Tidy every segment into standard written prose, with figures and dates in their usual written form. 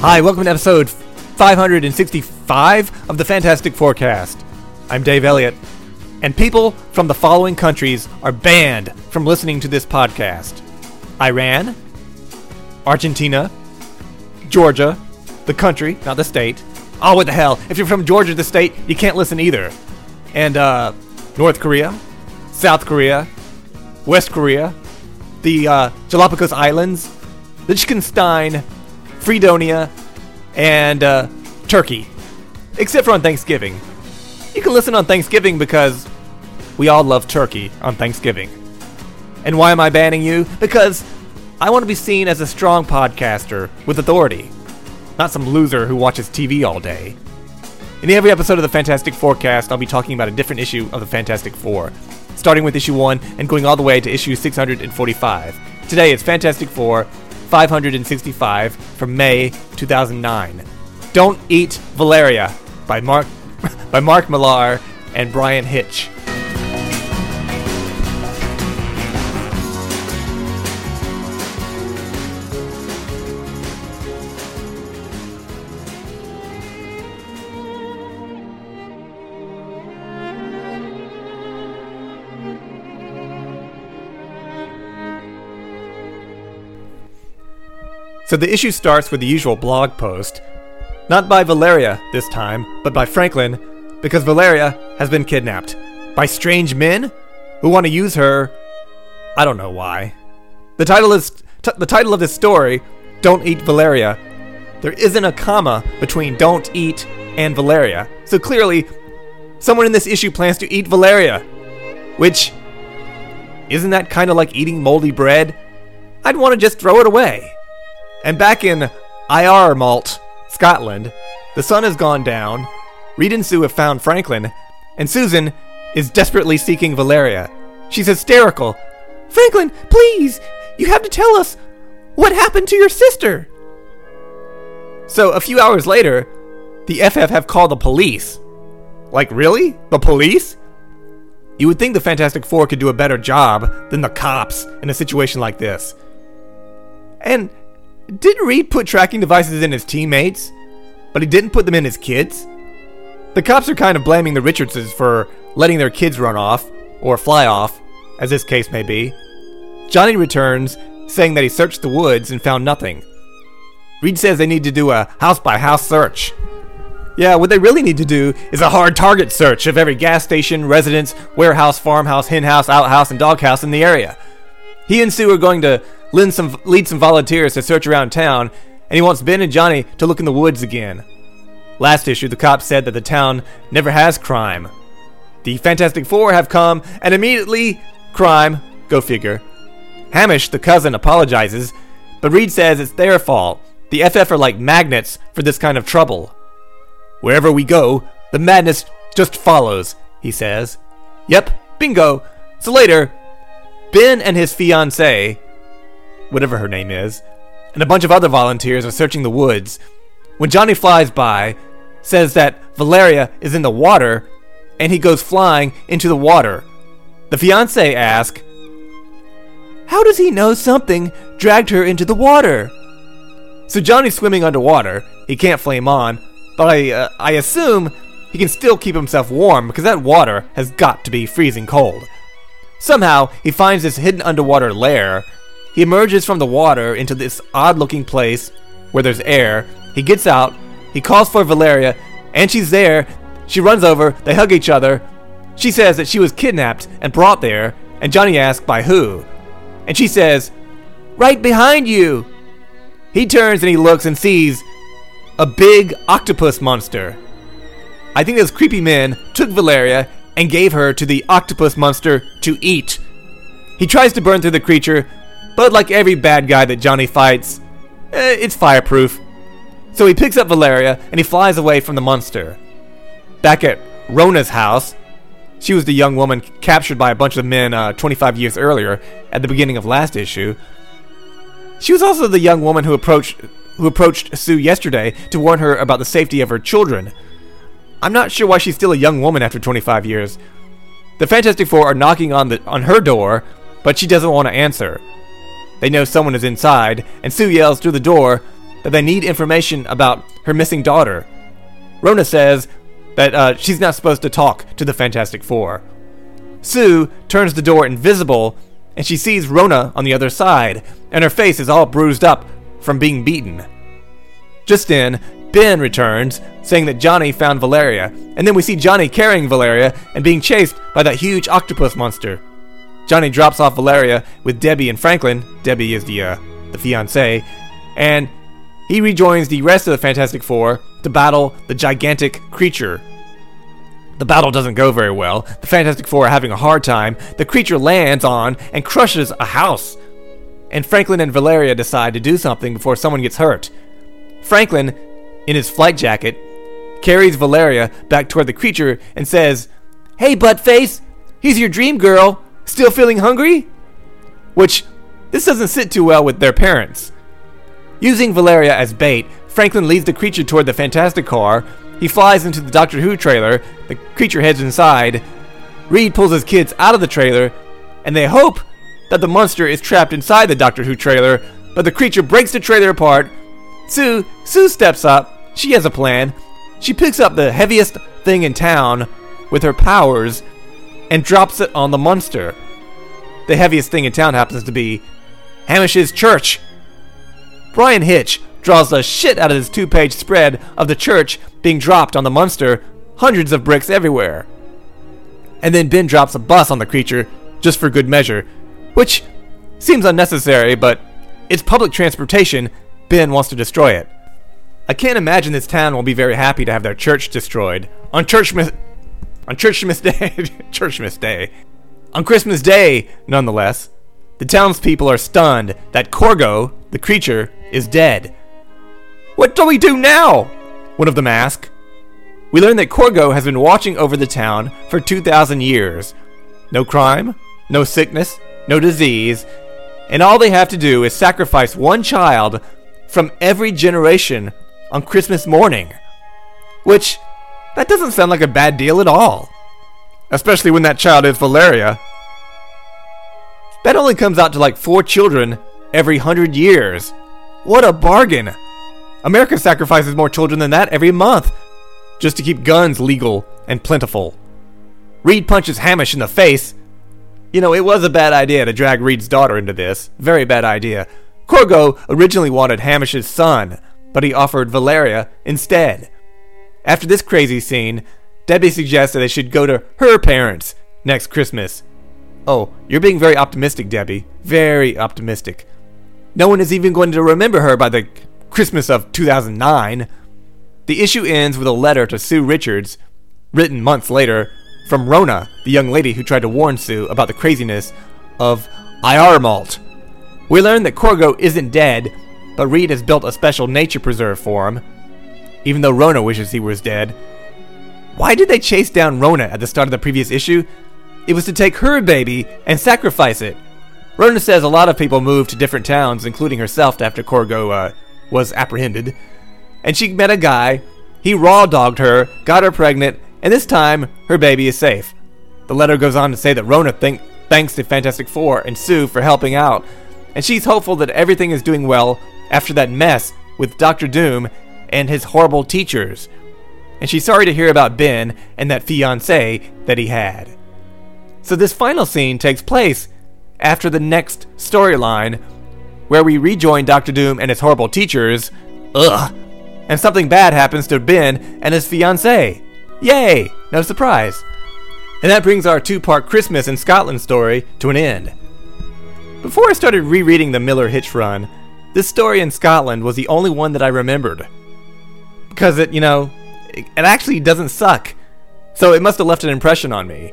Hi, welcome to episode 565 of the Fantastic Fourcast. I'm Dave Elliott, and people from the following countries are banned from listening to this podcast: Iran, Argentina, Georgia, the country, not the state. Oh, what the hell? If you're from Georgia, the state, you can't listen either. And North Korea, South Korea, West Korea, the Galapagos Islands, Liechtenstein, Fredonia, and Turkey. Except for on Thanksgiving. You can listen on Thanksgiving because we all love turkey on Thanksgiving. And why am I banning you? Because I want to be seen as a strong podcaster with authority, not some loser who watches TV all day. In every episode of the Fantastic Fourcast, I'll be talking about a different issue of the Fantastic Four, starting with issue 1 and going all the way to issue 645. Today it's Fantastic Four 565 from May 2009. Don't Eat Valeria by Mark Millar and Brian Hitch. So the issue starts with the usual blog post, not by Valeria this time, but by Franklin, because Valeria has been kidnapped by strange men who want to use her. I don't know why. The title of this story, Don't Eat Valeria. There isn't a comma between Don't Eat and Valeria, so clearly someone in this issue plans to eat Valeria, which isn't that kind of like eating moldy bread? I'd want to just throw it away. And back in I.R.M.A.L.T., Scotland, the sun has gone down, Reed and Sue have found Franklin, and Susan is desperately seeking Valeria. She's hysterical. Franklin, please, you have to tell us what happened to your sister. So a few hours later, the FF have called the police. Like, really? The police? You would think the Fantastic Four could do a better job than the cops in a situation like this. And didn't Reed put tracking devices in his teammates, but he didn't put them in his kids? The cops are kind of blaming the Richardses for letting their kids run off, or fly off, as this case may be. Johnny returns, saying that he searched the woods and found nothing. Reed says they need to do a house-by-house search. Yeah, what they really need to do is a hard target search of every gas station, residence, warehouse, farmhouse, hen house, outhouse, and doghouse in the area. He and Sue are going to lead some volunteers to search around town, and he wants Ben and Johnny to look in the woods again. Last issue, the cops said that the town never has crime. The Fantastic Four have come, and immediately, crime. Go figure. Hamish, the cousin, apologizes, but Reed says it's their fault. The FF are like magnets for this kind of trouble. Wherever we go, the madness just follows, he says. Yep, bingo. So later, Ben and his fiancée, whatever her name is, and a bunch of other volunteers are searching the woods when Johnny flies by, says that Valeria is in the water, and he goes flying into the water. The fiancé asks, how does he know something dragged her into the water? So Johnny's swimming underwater. He can't flame on, but I assume he can still keep himself warm, because that water has got to be freezing cold. Somehow, he finds this hidden underwater lair. He emerges from the water into this odd-looking place where there's air. He gets out, he calls for Valeria, and she's there. She runs over, they hug each other. She says that she was kidnapped and brought there, and Johnny asks by who. And she says, right behind you! He turns and he looks and sees a big octopus monster. I think those creepy men took Valeria and gave her to the octopus monster to eat. He tries to burn through the creature, but like every bad guy that Johnny fights, it's fireproof. So he picks up Valeria, and he flies away from the monster. Back at Rona's house, she was the young woman captured by a bunch of men 25 years earlier at the beginning of last issue. She was also the young woman who approached Sue yesterday to warn her about the safety of her children. I'm not sure why she's still a young woman after 25 years. The Fantastic Four are knocking on her door, but she doesn't want to answer. They know someone is inside, and Sue yells through the door, that they need information about her missing daughter. Rona says that she's not supposed to talk to the Fantastic Four. Sue turns the door invisible, and she sees Rona on the other side, and her face is all bruised up from being beaten. Just then, Ben returns, saying that Johnny found Valeria, and then we see Johnny carrying Valeria and being chased by that huge octopus monster. Johnny drops off Valeria with Debbie and Franklin. Debbie is the fiancée, and he rejoins the rest of the Fantastic Four to battle the gigantic creature. The battle doesn't go very well. The Fantastic Four are having a hard time. The creature lands on and crushes a house, and Franklin and Valeria decide to do something before someone gets hurt. Franklin, in his flight jacket, carries Valeria back toward the creature and says, "Hey, Buttface, he's your dream girl. Still feeling hungry?" Which, this doesn't sit too well with their parents. Using Valeria as bait, Franklin leads the creature toward the Fantastic Car. He flies into the Doctor Who trailer. The creature heads inside. Reed pulls his kids out of the trailer, and they hope that the monster is trapped inside the Doctor Who trailer, but the creature breaks the trailer apart. Sue steps up. She has a plan. She picks up the heaviest thing in town with her powers and drops it on the monster. The heaviest thing in town happens to be Hamish's church. Brian Hitch draws the shit out of his 2-page spread of the church being dropped on the monster, hundreds of bricks everywhere. And then Ben drops a bus on the creature, just for good measure, which seems unnecessary, but it's public transportation. Ben wants to destroy it. I can't imagine this town will be very happy to have their church destroyed. On Christmas Day, nonetheless, the townspeople are stunned that Corgo, the creature, is dead. "What do we do now?" one of them asks. We learn that Corgo has been watching over the town for 2,000 years. No crime, no sickness, no disease, and all they have to do is sacrifice one child from every generation on Christmas morning. Which, that doesn't sound like a bad deal at all. Especially when that child is Valeria. That only comes out to like 4 children every 100 years. What a bargain! America sacrifices more children than that every month, just to keep guns legal and plentiful. Reed punches Hamish in the face. You know, it was a bad idea to drag Reed's daughter into this. Very bad idea. Corgo originally wanted Hamish's son, but he offered Valeria instead. After this crazy scene, Debbie suggests that they should go to her parents next Christmas. Oh, you're being very optimistic, Debbie. Very optimistic. No one is even going to remember her by the Christmas of 2009. The issue ends with a letter to Sue Richards, written months later, from Rona, the young lady who tried to warn Sue about the craziness of I.R.M.A.L.T. We learn that Corgo isn't dead, but Reed has built a special nature preserve for him, even though Rona wishes he was dead. Why did they chase down Rona at the start of the previous issue? It was to take her baby and sacrifice it. Rona says a lot of people moved to different towns, including herself, after Corgo was apprehended. And she met a guy, he raw-dogged her, got her pregnant, and this time, her baby is safe. The letter goes on to say that Rona thanks the Fantastic Four and Sue for helping out, and she's hopeful that everything is doing well after that mess with Dr. Doom and his horrible teachers, and she's sorry to hear about Ben and that fiancé that he had. So this final scene takes place after the next storyline, where we rejoin Dr. Doom and his horrible teachers, and something bad happens to Ben and his fiancé. Yay! No surprise. And that brings our 2-part Christmas in Scotland story to an end. Before I started rereading the Millar Hitch run, this story in Scotland was the only one that I remembered. Because it actually doesn't suck. So it must have left an impression on me.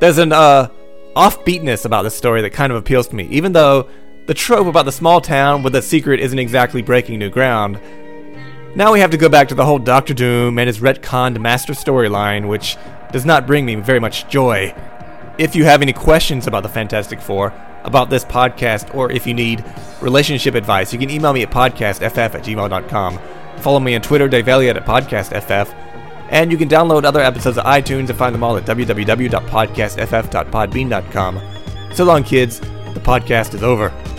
There's an offbeatness about this story that kind of appeals to me, even though the trope about the small town with a secret isn't exactly breaking new ground. Now we have to go back to the whole Doctor Doom and his retconned master storyline, which does not bring me very much joy. If you have any questions about the Fantastic Four, about this podcast, or if you need relationship advice, you can email me at podcastff@gmail.com. Follow me on Twitter, Dave Elliott, at podcastff, and you can download other episodes of iTunes and find them all at www.podcastff.podbean.com. So long, kids. The podcast is over.